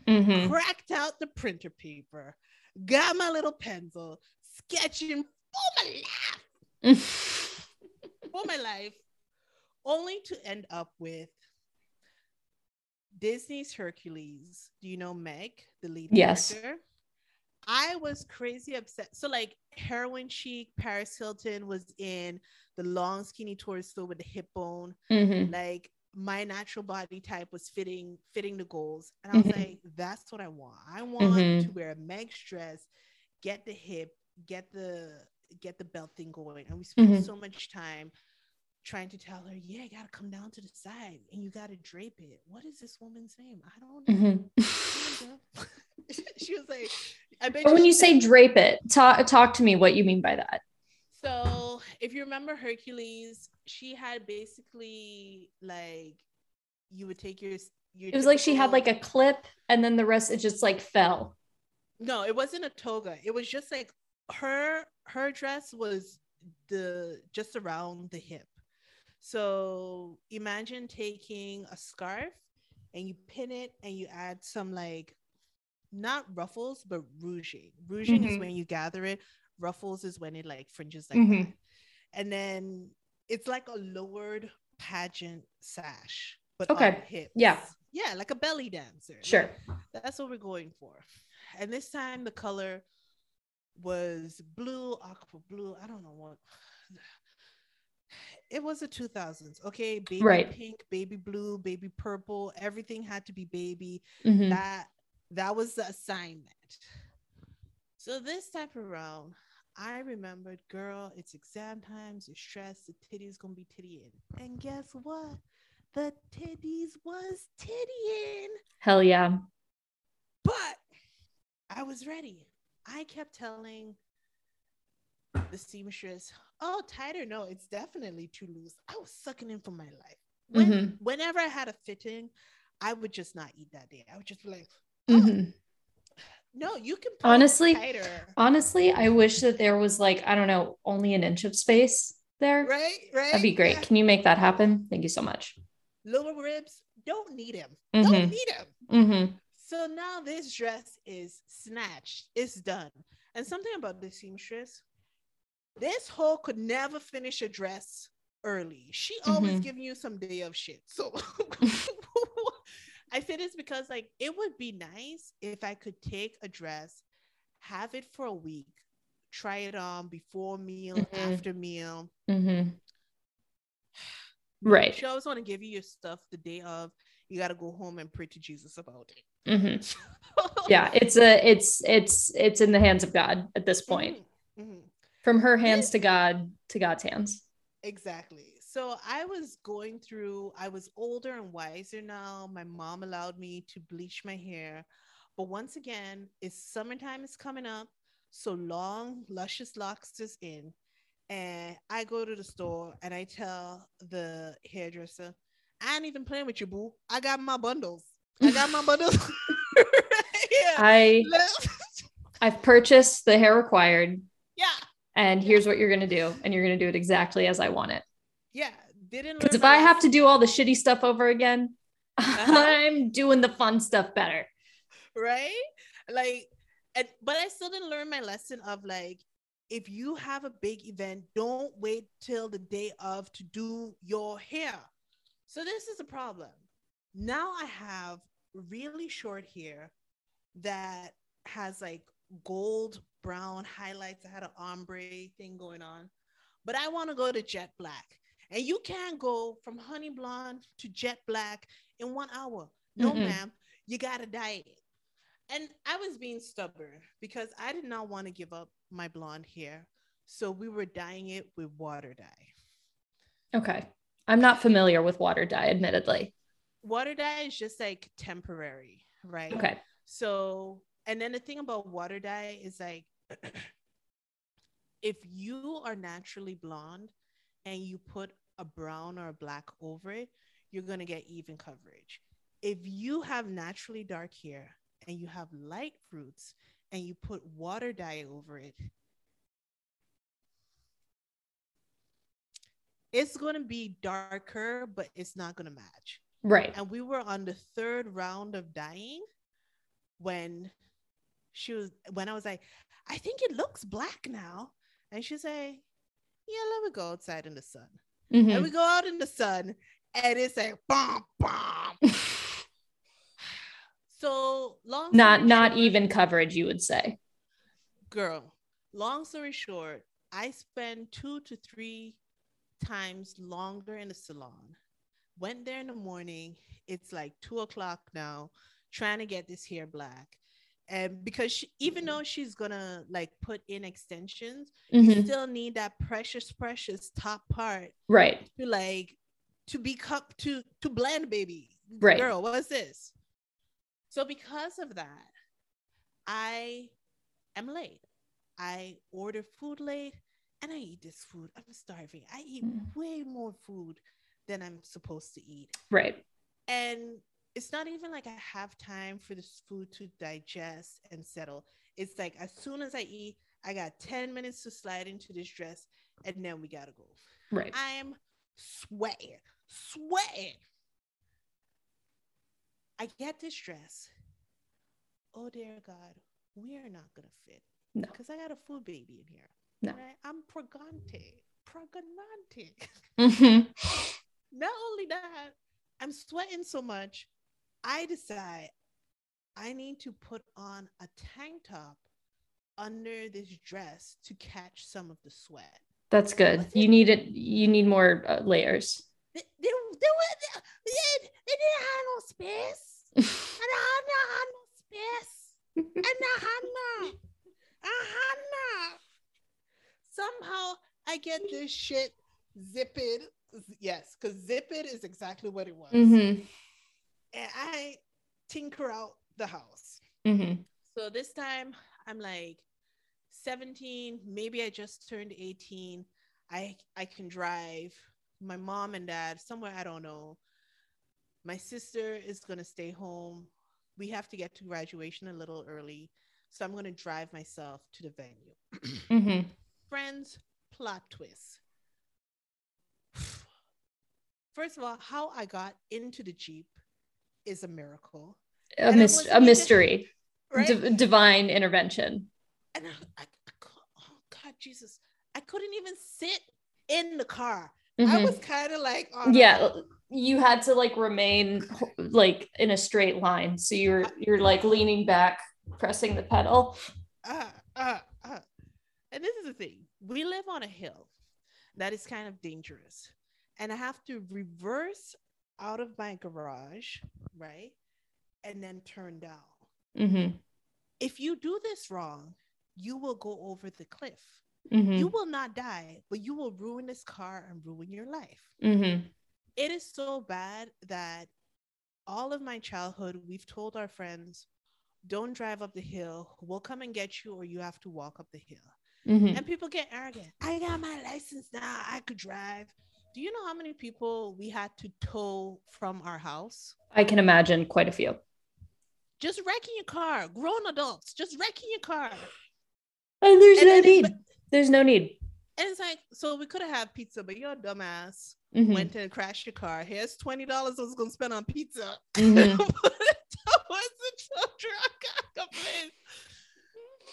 Mm-hmm. Cracked out the printer paper, got my little pencil, sketching for my life. for my life, only to end up with Disney's Hercules. Do you know Meg, the lead yes. character? I was crazy upset. So like heroin chic Paris Hilton was in the long skinny torso with the hip bone. Mm-hmm. Like my natural body type was fitting fitting the goals. And I was mm-hmm. like, that's what I want. I want mm-hmm. to wear a Meg's dress, get the hip, get the get the belt thing going. And we spent mm-hmm. so much time trying to tell her, yeah, you gotta come down to the side and you gotta drape it. What is this woman's name? I don't know. Mm-hmm. She was like, I bet. But when you say that, drape it, talk talk to me what you mean by that. So if you remember Hercules, she had basically like you would take your, your it was like she had like a clip and then the rest it just like fell. No, it wasn't a toga. It was just like her her dress was the just around the hip. So imagine taking a scarf and you pin it and you add some like, not ruffles, but ruching. Ruching mm-hmm. is when you gather it. Ruffles is when it like fringes like mm-hmm. that. And then it's like a lowered pageant sash, but okay. on the hips. Yeah. Yeah, like a belly dancer. Sure. Like, that's what we're going for. And this time the color was blue, aqua blue. I don't know what... It was the two thousands, okay? Baby right. pink, baby blue, baby purple. Everything had to be baby. Mm-hmm. That that was the assignment. So this time around, I remembered, girl, it's exam times. You're stressed. The titty's gonna be tittying. And guess what? The titties was tittying. Hell yeah! But I was ready. I kept telling the seamstress, oh, tighter, no, it's definitely too loose. I was sucking in for my life. When, mm-hmm. Whenever I had a fitting, I would just not eat that day. I would just be like, oh, mm-hmm. no, you can put honestly, tighter. Honestly, I wish that there was like, I don't know, only an inch of space there. Right, right. That'd be great. Yeah. Can you make that happen? Thank you so much. Lower ribs, don't need him. Mm-hmm. Don't need him. Mm-hmm. So now this dress is snatched. It's done. And something about the seamstress, this hoe could never finish a dress early. She always mm-hmm. giving you some day of shit. So I say this because like it would be nice if I could take a dress, have it for a week, try it on before meal, mm-hmm. after meal. Mm-hmm. Right. She always want to give you your stuff the day of. You got to go home and pray to Jesus about it. Mm-hmm. yeah, it's a it's it's it's in the hands of God at this point. Mm-hmm. Mm-hmm. From her hands to God, to God's hands. Exactly. So I was going through, I was older and wiser now. My mom allowed me to bleach my hair. But once again, it's summertime is coming up. So long, luscious locks is in. And I go to the store and I tell the hairdresser, I ain't even playing with you, boo. I got my bundles. I got my bundles. right here. I, I've purchased the hair required. Yeah. And here's what you're going to do. And you're going to do it exactly as I want it. Yeah. Didn't Because if I have to do all the shitty stuff over again, uh-huh. I'm doing the fun stuff better. Right? Like, and, but I still didn't learn my lesson of like, if you have a big event, don't wait till the day of to do your hair. So this is a problem. Now I have really short hair that has like gold brown highlights. I had an ombre thing going on, but I want to go to jet black, and you can't go from honey blonde to jet black in one hour. No, mm-hmm. ma'am, you gotta dye it. And I was being stubborn because I did not want to give up my blonde hair, so we were dyeing it with water dye. Okay, I'm not familiar with water dye, admittedly. Water dye is just like temporary, right? Okay, so. And then the thing about water dye is like, if you are naturally blonde and you put a brown or a black over it, you're going to get even coverage. If you have naturally dark hair and you have light roots and you put water dye over it, it's going to be darker, but it's not going to match. Right. And we were on the third round of dyeing when... She was, when I was like, I think it looks black now. And she's like, yeah, let me go outside in the sun. Mm-hmm. And we go out in the sun and it's like, bomb, bomb. so long. Not, not even coverage, you would say. girl. Long story short, I spend two to three times longer in the salon. Went there in the morning. It's like two o'clock now, trying to get this hair black. And because she, even though she's going to like put in extensions, mm-hmm. you still need that precious, precious top part. Right. To like, to be cup, to, to blend, baby. Right. Girl, what is this? So because of that, I am late. I order food late and I eat this food. I'm starving. I eat way more food than I'm supposed to eat. Right. And it's not even like I have time for this food to digest and settle. It's like as soon as I eat, I got ten minutes to slide into this dress and then we gotta go. Right. I'm sweating, sweating. I get this dress. Oh, dear God, we are not gonna fit. No. Because I got a food baby in here. No. Right? I'm pregnante. Pregnante. Mm-hmm. Not only that, I'm sweating so much, I decide I need to put on a tank top under this dress to catch some of the sweat. That's good. What's you it? need it. You need more uh, layers. They, they, they, they, they, they didn't have no space. And I didn't have no space. And I had no. Uh-huh. Somehow I get this shit zipped. Yes, because zip it is exactly what it was. Mm-hmm. And I tinker out the house. Mm-hmm. So this time I'm like seventeen. Maybe I just turned eighteen. I I can drive. My mom and dad somewhere, I don't know. My sister is going to stay home. We have to get to graduation a little early. So I'm going to drive myself to the venue. Mm-hmm. Friends, plot twist. First of all, how I got into the Jeep is a miracle. A, mis- a mystery. Right? D- divine intervention. And I, I, I, oh God, Jesus. I couldn't even sit in the car. Mm-hmm. I was kind of like... Oh, yeah, no. You had to like remain like in a straight line. So you're you're like leaning back, pressing the pedal. Uh, uh, uh. And this is the thing. We live on a hill that is kind of dangerous. And I have to reverse out of my garage, right? And then turn down. Mm-hmm. If you do this wrong, you will go over the cliff. Mm-hmm. You will not die, but you will ruin this car and ruin your life. Mm-hmm. It is so bad that all of my childhood, we've told our friends, don't drive up the hill. We'll come and get you, or you have to walk up the hill. Mm-hmm. And people get arrogant. I got my license now. I could drive. Do you know how many people we had to tow from our house? I can imagine quite a few. Just wrecking your car. Grown adults. Just wrecking your car. And there's and no need. There's no need. And it's like, so we could have had pizza, but your dumbass mm-hmm. went and crashed your car. Here's twenty dollars I was going to spend on pizza. Mm-hmm.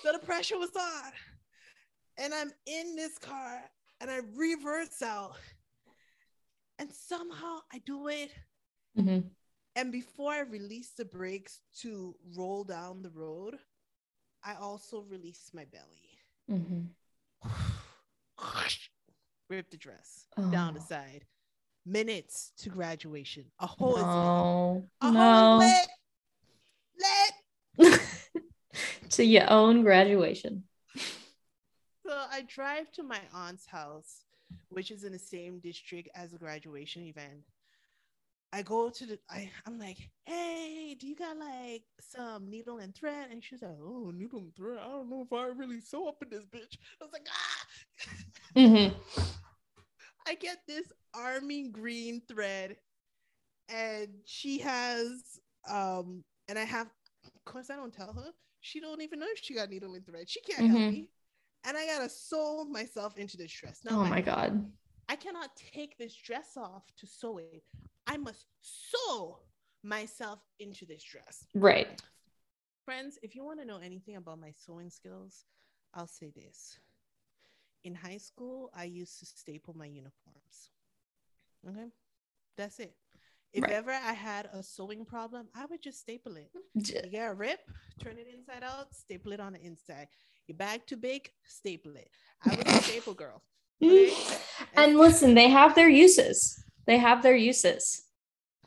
So the pressure was on. And I'm in this car and I reverse out. And somehow I do it. Mm-hmm. And before I release the brakes to roll down the road, I also release my belly. Mm-hmm. Rip the dress oh. down the side. Minutes to graduation. A hole no. is wet. A no. hole is wet. Let. To your own graduation. So I drive to my aunt's house, which is in the same district as the graduation event. I go to the, I, I'm like, hey, do you got like some needle and thread? And she's like, oh, needle and thread. I don't know if I really sew up in this bitch. I was like, ah. Mm-hmm. I get this army green thread and she has, um, and I have, of course I don't tell her. She don't even know if she got needle and thread. She can't mm-hmm. help me. And I gotta sew myself into this dress. Now, oh my God. I cannot take this dress off to sew it. I must sew myself into this dress. Right. Friends, if you want to know anything about my sewing skills, I'll say this. In high school, I used to staple my uniforms. Okay? That's it. If right. ever I had a sewing problem, I would just staple it. You get a rip, turn it inside out, staple it on the inside. Your bag too big, staple it. I was a staple girl. Okay? And listen, they have their uses. They have their uses.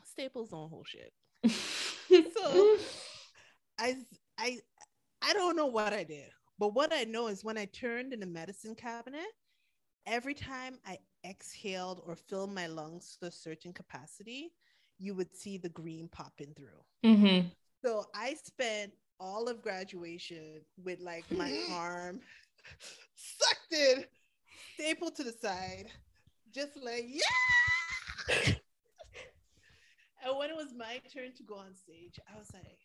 Staples on whole shit. So I I I don't know what I did, but what I know is when I turned in the medicine cabinet, every time I exhaled or filled my lungs to a certain capacity, you would see the green popping through. Mm-hmm. So I spent all of graduation with like my arm sucked in, stapled to the side, just like, yeah. And when it was my turn to go on stage, I was like,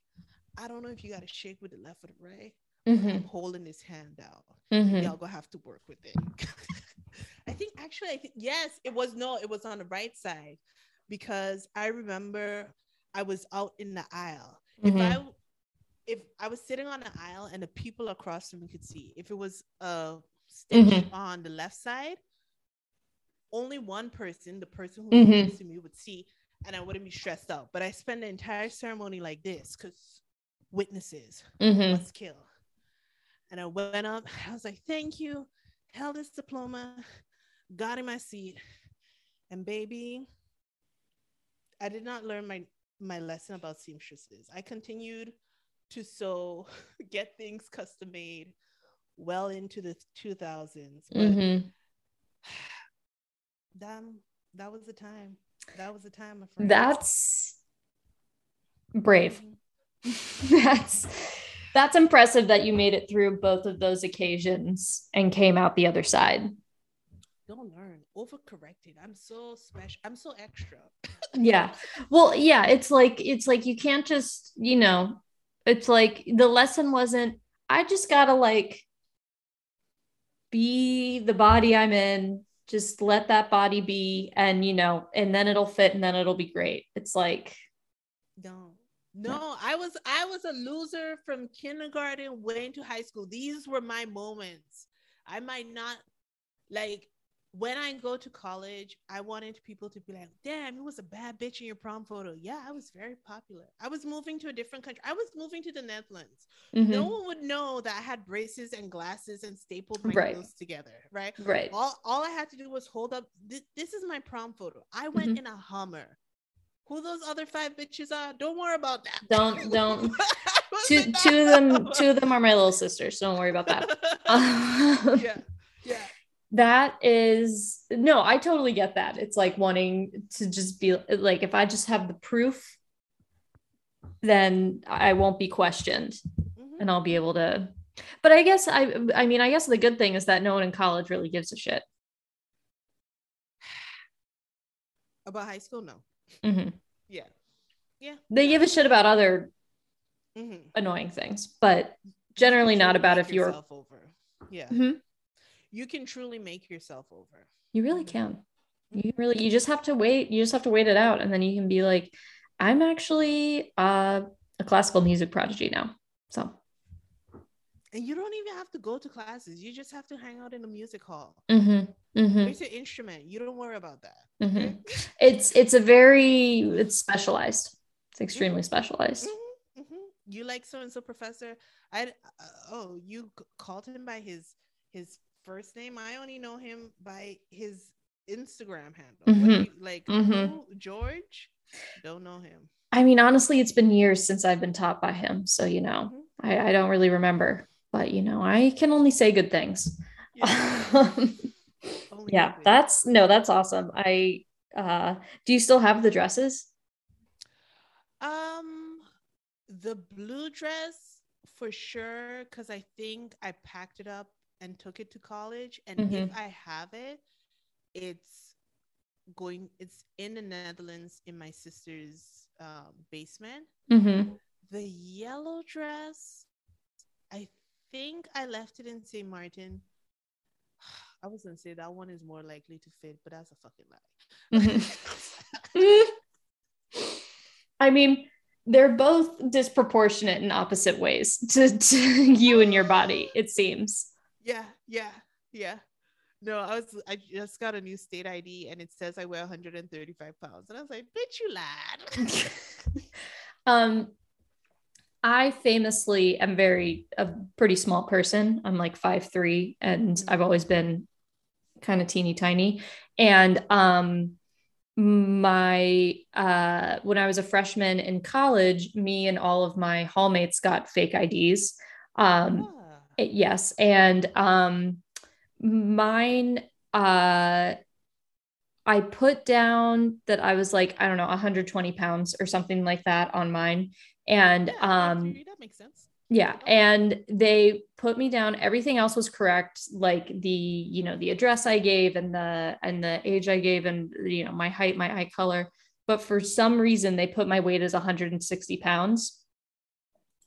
I don't know if you got to shake with the left or the right. Mm-hmm. I'm holding this hand out. Mm-hmm. Y'all gonna have to work with it. I think actually, I think, yes, it was, no, it was on the right side, because I remember I was out in the aisle. Mm-hmm. If I, if I was sitting on the aisle and the people across from me could see, if it was a stage mm-hmm. on the left side, only one person, the person who was mm-hmm. next to me, would see. And I wouldn't be stressed out. But I spent the entire ceremony like this, because witnesses mm-hmm. must kill. And I went up. I was like, thank you. Held this diploma. Got in my seat. And baby, I did not learn my, my lesson about seamstresses. I continued to sew, get things custom made well into the two thousands. But mm-hmm. that, that was the time. That was the time, my friend. That's brave. that's that's impressive that you made it through both of those occasions and came out the other side. Don't learn. Overcorrected. I'm so special. I'm so extra. Yeah. Well, yeah, it's like it's like you can't just, you know, it's like the lesson wasn't, I just gotta like be the body I'm in. Just let that body be, and you know, and then it'll fit, and then it'll be great. It's like, no, no, I was, I was a loser from kindergarten way into high school. These were my moments. I might not, like, when I go to college, I wanted people to be like, damn, you was a bad bitch in your prom photo. Yeah, I was very popular. I was moving to a different country. I was moving to the Netherlands. Mm-hmm. No one would know that I had braces and glasses and stapled my right. nails together, right? Right. All, all I had to do was hold up. Th- this is my prom photo. I went mm-hmm. in a Hummer. Who those other five bitches are, don't worry about that. Don't, don't. two, two of them, two of them are my little sisters. So don't worry about that. yeah, yeah. That is, no, I totally get that. It's like wanting to just be like, if I just have the proof, then I won't be questioned mm-hmm. and I'll be able to, but I guess I, I mean, I guess the good thing is that no one in college really gives a shit. About high school? No. Mm-hmm. Yeah. Yeah. They give a shit about other mm-hmm. annoying things, but generally not about if you're over. Yeah. Mm-hmm. You can truly make yourself over. You really can. You really, you just have to wait. You just have to wait it out. And then you can be like, I'm actually uh, a classical music prodigy now. So. And you don't even have to go to classes. You just have to hang out in the music hall. Mm-hmm. Mm-hmm. There's your instrument. You don't worry about that. Mm-hmm. It's, it's a very, it's specialized. It's extremely mm-hmm. specialized. Mm-hmm. Mm-hmm. You like so-and-so professor. I, uh, oh, you called him by his, his, first name. I only know him by his Instagram handle. Mm-hmm. Like, like mm-hmm. who, George? Don't know him. I mean, honestly, it's been years since I've been taught by him. So, you know, mm-hmm. I, I don't really remember. But, you know, I can only say good things. Yeah, um, yeah good that's, things. No, that's awesome. I, uh, do you still have the dresses? Um, the blue dress for sure, because I think I packed it up and took it to college, and mm-hmm. if I have it, it's going, it's in the Netherlands in my sister's um, basement. Mm-hmm. The yellow dress, I think I left it in Saint Martin. I was gonna say that one is more likely to fit, but that's a fucking lie. Mm-hmm. I mean, they're both disproportionate in opposite ways to, to you and your body, it seems. Yeah, yeah, yeah. No, I was. I just got a new state I D, and it says I weigh one hundred thirty-five pounds, and I was like, "Bitch, you lied." um, I famously am very, a pretty small person. I'm like five three, and I've always been kind of teeny tiny. And, um, my, uh, when I was a freshman in college, me and all of my hallmates got fake I Ds. Um, ah. yes. And, um, mine, uh, I put down that I was like, I don't know, one hundred twenty pounds or something like that on mine. And, yeah, um, that makes sense. Yeah. And they put me down. Everything else was correct. Like the, you know, the address I gave and the, and the age I gave and, you know, my height, my eye color. But for some reason they put my weight as one hundred sixty pounds,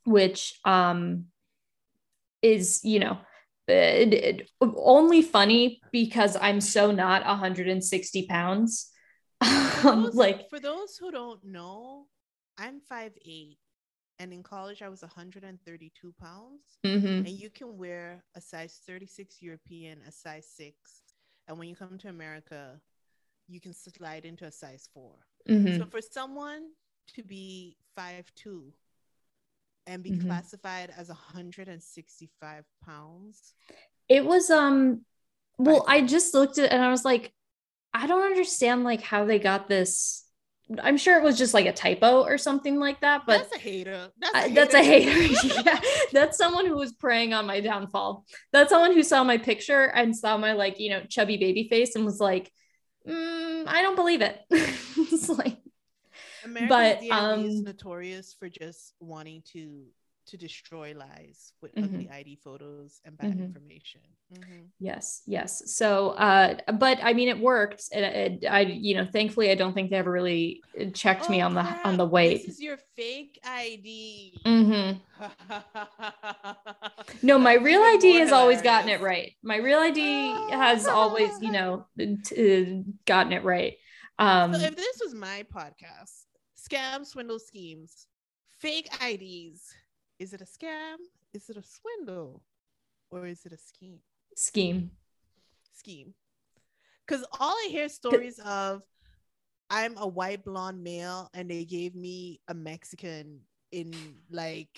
which, um, is, you know, It, it, only funny because I'm so not one hundred sixty pounds. Um, those, like for those who don't know, I'm five eight, and in college I was one hundred thirty-two pounds. Mm-hmm. And you can wear a size thirty-six European, a size six, and when you come to America, you can slide into a size four. Mm-hmm. So for someone to be five two and be mm-hmm. classified as one hundred sixty-five pounds. It was, um, well, I just looked at it and I was like, I don't understand like how they got this. I'm sure it was just like a typo or something like that, but that's a hater. That's a hater. I, that's, a hater. Yeah. That's someone who was preying on my downfall. That's someone who saw my picture and saw my like, you know, chubby baby face and was like, mm, I don't believe it. It's like, America's but um, D M V is notorious for just wanting to to destroy lies with mm-hmm. ugly I D photos and bad mm-hmm. information. Mm-hmm. Yes, yes. So, uh, but I mean, it worked. It, it, I, you know, thankfully, I don't think they ever really checked oh, me on the crap. on the weight. This is your fake I D. Mm-hmm. No, my real I D has always gotten it right. My real I D has always, you know, t- gotten it right. Um, so if this was my podcast, Scams, Swindles, Schemes, fake I Ds, is it a scam? Is it a swindle? Or is it a scheme? Scheme. Scheme. Because all I hear stories of, I'm a white blonde male and they gave me a Mexican in like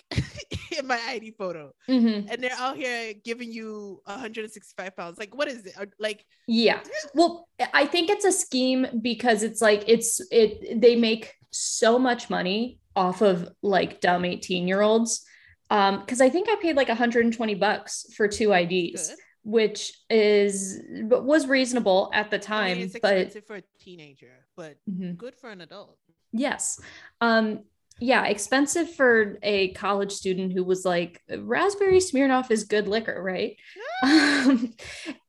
in my I D photo. Mm-hmm. And they're out here giving you one hundred sixty-five pounds. Like, what is it? Like, yeah. Well, I think it's a scheme because it's like, it's, it, they make so much money off of like dumb eighteen year olds. Um, cause I think I paid like one hundred twenty bucks for two I Ds, good. Which is, but was reasonable at the time. I mean, it's expensive but, for a teenager, but mm-hmm. good for an adult. Yes. Um, Yeah, expensive for a college student who was like, raspberry Smirnoff is good liquor, right? um,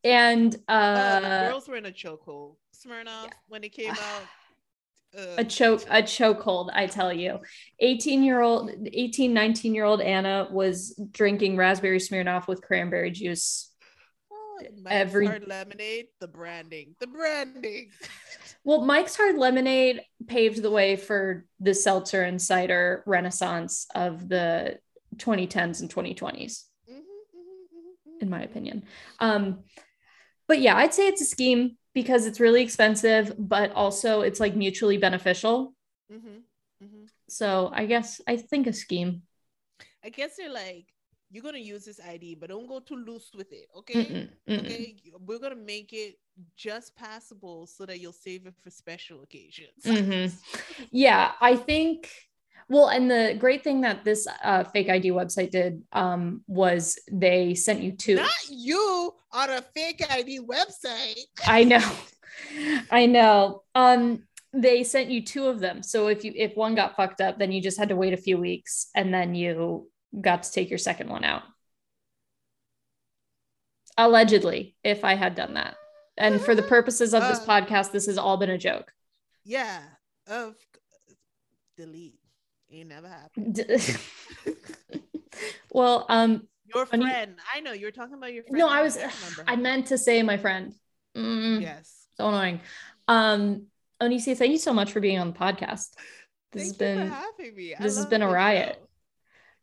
and uh, uh, girls were in a chokehold. Smirnoff, yeah. When it came out, uh, a choke, a chokehold. I tell you, eighteen year old, eighteen, nineteen year old Anna was drinking raspberry Smirnoff with cranberry juice. Oh, every hard lemonade, the branding, the branding. Well, Mike's Hard Lemonade paved the way for the seltzer and cider renaissance of the twenty tens and twenty twenties, in my opinion. Um, but yeah, I'd say it's a scheme because it's really expensive, but also it's like mutually beneficial. Mm-hmm. Mm-hmm. So I guess I think a scheme. I guess they're like, you're going to use this I D, but don't go too loose with it. Okay. Mm-mm, mm-mm. Okay. We're going to make it just passable so that you'll save it for special occasions. Mm-hmm. Yeah. I think, well, and the great thing that this uh, fake I D website did um, was they sent you two. Not you on a fake I D website. I know. I know. Um, they sent you two of them. So if you, if one got fucked up, then you just had to wait a few weeks and then you got to take your second one out. Allegedly, if I had done that. And for the purposes of this uh, podcast, this has all been a joke. Yeah. Of delete. It never happened. Well, um your friend. You, I know you were talking about your friend. No, I was I, I meant to say my friend. Mm, yes. So annoying. Um, Onicia, thank you so much for being on the podcast. This thank has been you for having me. I this has been a riot.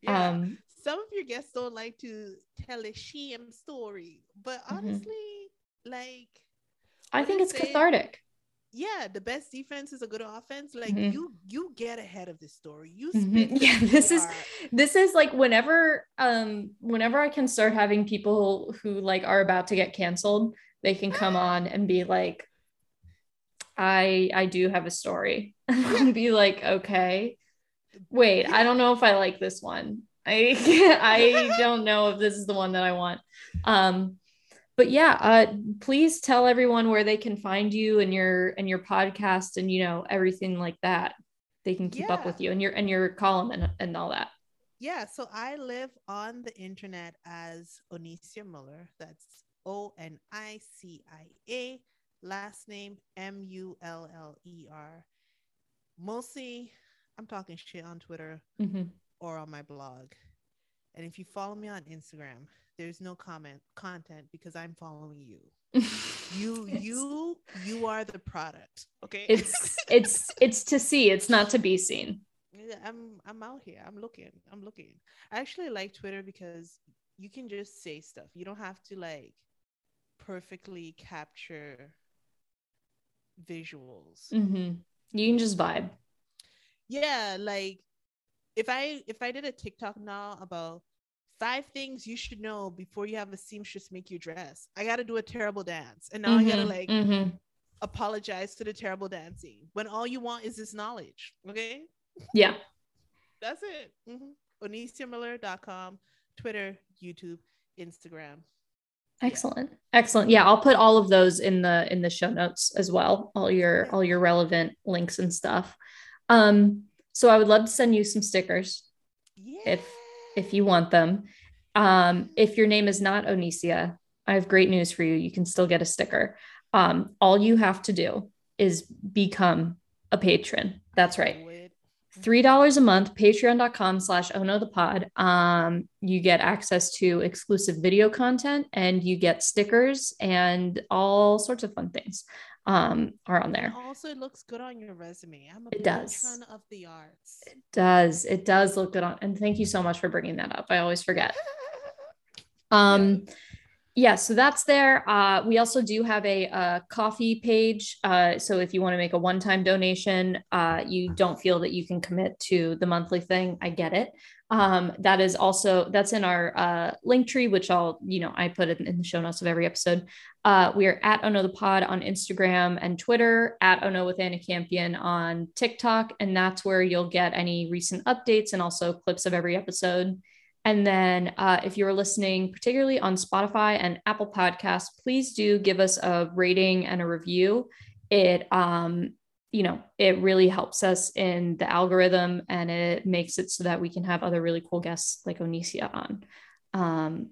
Yeah. Um some of your guests don't like to tell a shame story, but honestly, mm-hmm. like I think it's cathartic. yeah, the best defense is a good offense. Like mm-hmm. you, you get ahead of this story. You spit mm-hmm. yeah. This is, this is like whenever, um, whenever I can start having people who like are about to get canceled, they can come on and be like, I, I do have a story. And be like, okay, wait, I don't know if I like this one. I, I don't know if this is the one that I want. Um, But yeah, uh, please tell everyone where they can find you and your and your podcast and, you know, everything like that. They can keep yeah. up with you and your and your column and, and all that. Yeah. So I live on the internet as Onicia Muller. That's O N I C I A, last name M U L L E R. Mostly I'm talking shit on Twitter mm-hmm. or on my blog. And if you follow me on Instagram, there's no comment content because I'm following you. You, you, you are the product. Okay. It's, it's, it's to see, it's not to be seen. I'm, I'm out here. I'm looking, I'm looking. I actually like Twitter because you can just say stuff. You don't have to like perfectly capture visuals. Mm-hmm. You can just vibe. Yeah. Like if I, if I did a TikTok now about five things you should know before you have a seamstress make you dress. I got to do a terrible dance. And now mm-hmm, I got to like mm-hmm. apologize to the terrible dancing when all you want is this knowledge. Okay. Yeah. That's it. Mm-hmm. Onicia Muller dot com, Twitter, YouTube, Instagram. Excellent. Yeah. Excellent. Yeah. I'll put all of those in the, in the show notes as well. All your, yeah. all your relevant links and stuff. Um, so I would love to send you some stickers. Yeah. If, if you want them. Um, if your name is not Onicia, I have great news for you. You can still get a sticker. Um, all you have to do is become a patron. That's right. three dollars a month, patreon.com slash ohnothe pod. Um, you get access to exclusive video content and you get stickers and all sorts of fun things um, are on there. And also, it looks good on your resume. I'm a it does. patron of the arts. It does. It does look good on. And thank you so much for bringing that up. I always forget. Um, yeah. So that's there. Uh, we also do have a, a coffee page. Uh, so if you want to make a one-time donation, uh, you don't feel that you can commit to the monthly thing. I get it. Um, that is also, that's in our, uh, link tree, which I'll, you know, I put it in the show notes of every episode. Uh, we are at Ono the Pod on Instagram and Twitter, at Ono with Anna Campion on TikTok. And that's where you'll get any recent updates and also clips of every episode. And then, uh, if you're listening, particularly on Spotify and Apple Podcasts, please do give us a rating and a review. It, um, you know, it really helps us in the algorithm and it makes it so that we can have other really cool guests like Onicia on. Um,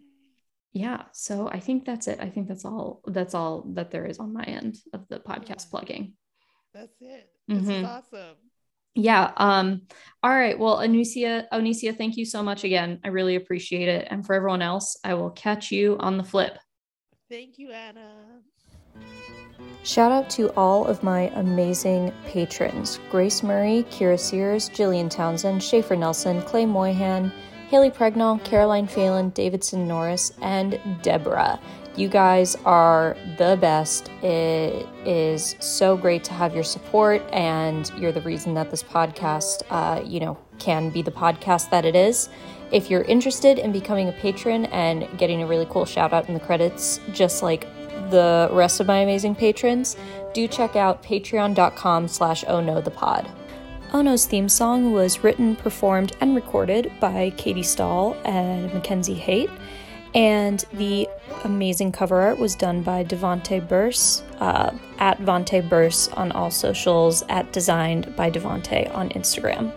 yeah. So I think that's it. I think that's all, that's all that there is on my end of the podcast yeah. plugging. That's it. Mm-hmm. This is awesome. Yeah. Um, all right. Well, Onicia, Onicia, thank you so much again. I really appreciate it. And for everyone else, I will catch you on the flip. Thank you, Anna. Shout out to all of my amazing patrons, Grace Murray, Kira Sears, Jillian Townsend, Schaefer Nelson, Clay Moyhan, Haley Pregnall, Caroline Phelan, Davidson Norris, and Deborah. You guys are the best. It is so great to have your support, and you're the reason that this podcast, uh, you know, can be the podcast that it is. If you're interested in becoming a patron and getting a really cool shout out in the credits, just like the rest of my amazing patrons, do check out patreon.com slash ohnothepod. Ohno's theme song was written, performed, and recorded by Katie Stahl and Mackenzie Haight, and the amazing cover art was done by Devante Burse, uh, at Devante Burse on all socials, at designed by Devante on Instagram.